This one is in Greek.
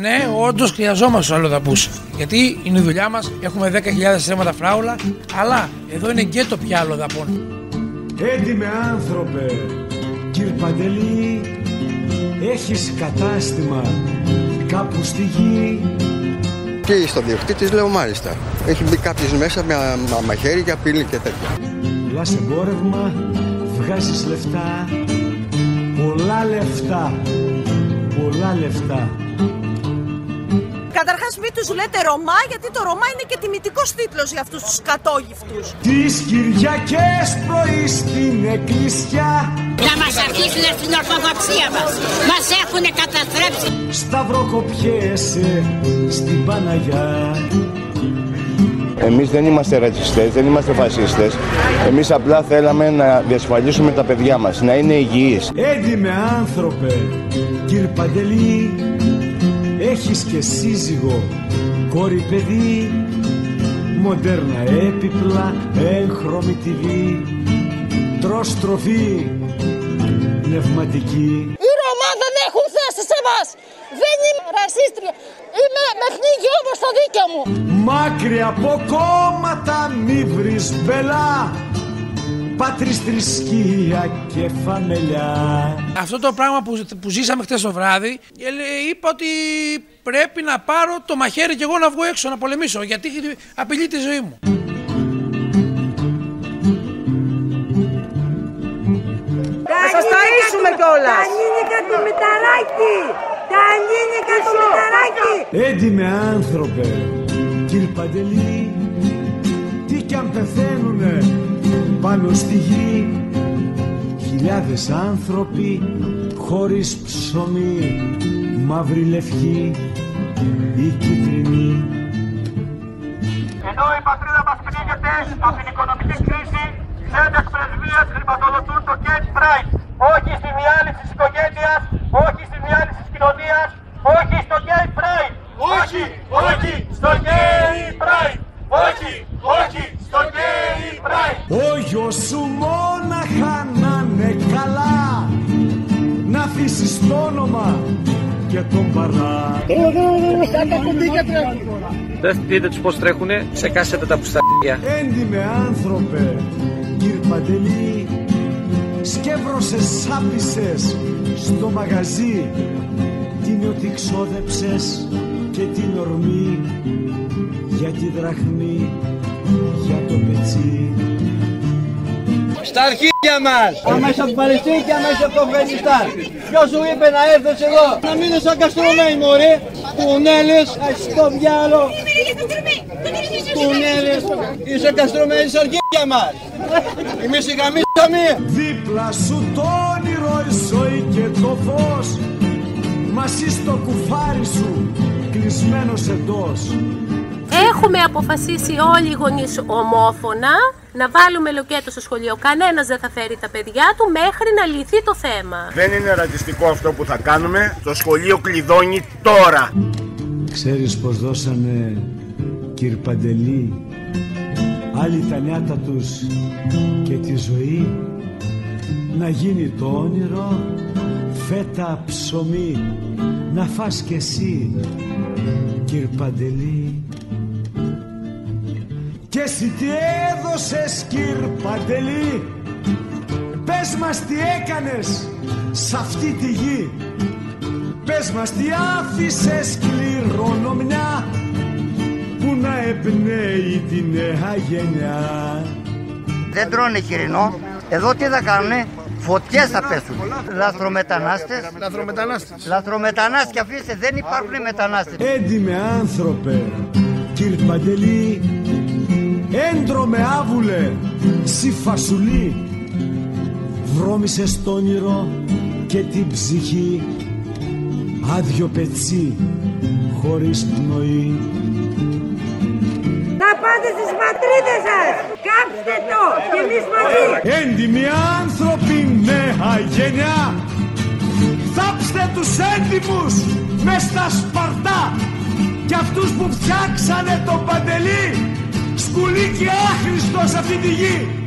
Ναι, όντως χρειαζόμαστε αλλοδαπούς. Γιατί είναι η δουλειά μας, έχουμε 10.000 στρέμματα φράουλα, αλλά εδώ είναι γκέτο πια αλλοδαπών. Έντιμε άνθρωπε, κύρ Παντελή, έχεις κατάστημα κάπου στη γη. Και στον διοκτήτη λέω μάλιστα. Έχει μπει κάποιος μέσα με μαχαίρι και πύλη και τέτοια. Μιλάς εμπόρευμα, βγάζεις λεφτά, πολλά λεφτά, πολλά λεφτά. Καταρχάς μην τους λέτε Ρωμά, γιατί το Ρωμά είναι και τιμητικός τίτλος για αυτούς τους κατόγυφτους. Τις Κυριακές πρωί στην εκκλησιά να μας αφήσουν στην ορθοδοξία μας. Μας έχουνε καταστρέψει. Σταυροκοπιέσαι στην Παναγιά. Εμείς δεν είμαστε ρατσιστές, δεν είμαστε φασίστες. Εμείς απλά θέλαμε να διασφαλίσουμε τα παιδιά μας, να είναι υγιείς. Έντιμε άνθρωπε, κύρ Παντελή, έχεις και σύζυγο, κόρη παιδί, μοντέρνα έπιπλα, έγχρωμη TV, τρως τροφή, πνευματική. Οι Ρωμά δεν έχουν θέση σε εμάς, δεν είμαι ρασίστρια, είμαι με πνίγει όμως το δίκαιο μου. Μάκρυ από κόμματα μη βρεις μπελά, πάτρις, θρησκεία και φαμελιά. Αυτό το πράγμα που ζήσαμε χτες το βράδυ, είπα ότι πρέπει να πάρω το μαχαίρι και εγώ να βγω έξω να πολεμήσω, γιατί απειλεί τη ζωή μου. Θα σας ταΐσουμε κιόλας. Τανίνικα το μεταράκι, τανίνικα το μεταράκι. Έντιμε άνθρωπε, κύρ Παντελή, τι κι αν πεθαίνουνε πάνω στη γη, χιλιάδες άνθρωποι χωρίς ψωμί, μαύρη, λευκή ή κίτρινη. Ενώ η πατρίδα μας πνίγεται από την οικονομική κρίση, ξένες πρεσβείες χρηματοδοτούν το Gate Price. Όχι στη διάλυση της οικογένειας, όχι στη διάλυση της κοινωνίας, όχι στο Gate Price. Όχι, όχι στο Gate Price. Όχι, όχι στο Gate Price. Ο γιος σου μόναχα να είναι καλά, να αφήσεις το όνομα και τον παρά. Δεν δείτε τους πως τρέχουνε, σε κάσετε τα πουσταρία. Έντιμε άνθρωπε, κύρ Παντελή, σκεύρωσες, σάπισες στο μαγαζί, την ότι ξόδεψες και την ορμή, για τη δραχμή, για το πετσί. Στα αρχίδια μας! Αμέσως από την Παλαιστίνη και αμέσως από το Αφγανιστάν. Ποιος σου είπε να έρθεις εδώ? Να μείνω σαν καστρωμένη μωρή. Κουνέλες, στο διάλο. Κουνέλες, είσαι καστρωμένη στα αρχίδια μας. Εμείς οι γαμίσαμε. Δίπλα σου το όνειρο, η ζωή και το φως. Μαζί στο κουφάρι σου, κλεισμένος εντός. Έχουμε αποφασίσει όλοι οι γονείς ομόφωνα να βάλουμε λοκέτο στο σχολείο. Κανένας δεν θα φέρει τα παιδιά του μέχρι να λυθεί το θέμα. Δεν είναι ρατσιστικό αυτό που θα κάνουμε. Το σχολείο κλειδώνει τώρα. Ξέρεις πως δώσανε, κύρ Παντελή, άλλοι τα νιάτα τους και τη ζωή, να γίνει το όνειρο φέτα ψωμί, να φας κι εσύ, κύρ Παντελή. Κι εσύ τι έδωσες, κύρ Παντελή, πες μας τι έκανες σ' αυτή τη γη, πες μας τι άφησες κληρονομιά που να εμπνέει τη νέα γενιά. Δεν τρώνε χοιρινό, εδώ τι θα κάνουνε? Φωτιές θα πέσουν. Λαθρομετανάστες. Λαθρομετανάστες. Λαθρομετανάστες, αφήστε, δεν υπάρχουν μετανάστες. Έντιμε άνθρωπε, κύρ Παντελή, έντρομε άβουλε, σι φασουλή, βρώμησες τ' όνειρο και την ψυχή, άδειο πετσί, χωρίς πνοή. Να πάτε στις πατρίδες σας, κάψτε το κι εμείς μαζί. Έντιμοι άνθρωποι, νέα γενιά, θάψτε τους έντιμους μες στα Σπαρτά, κι αυτούς που φτιάξανε τον Παντελή, σκουλή και άχρηστος αυτή τη γη.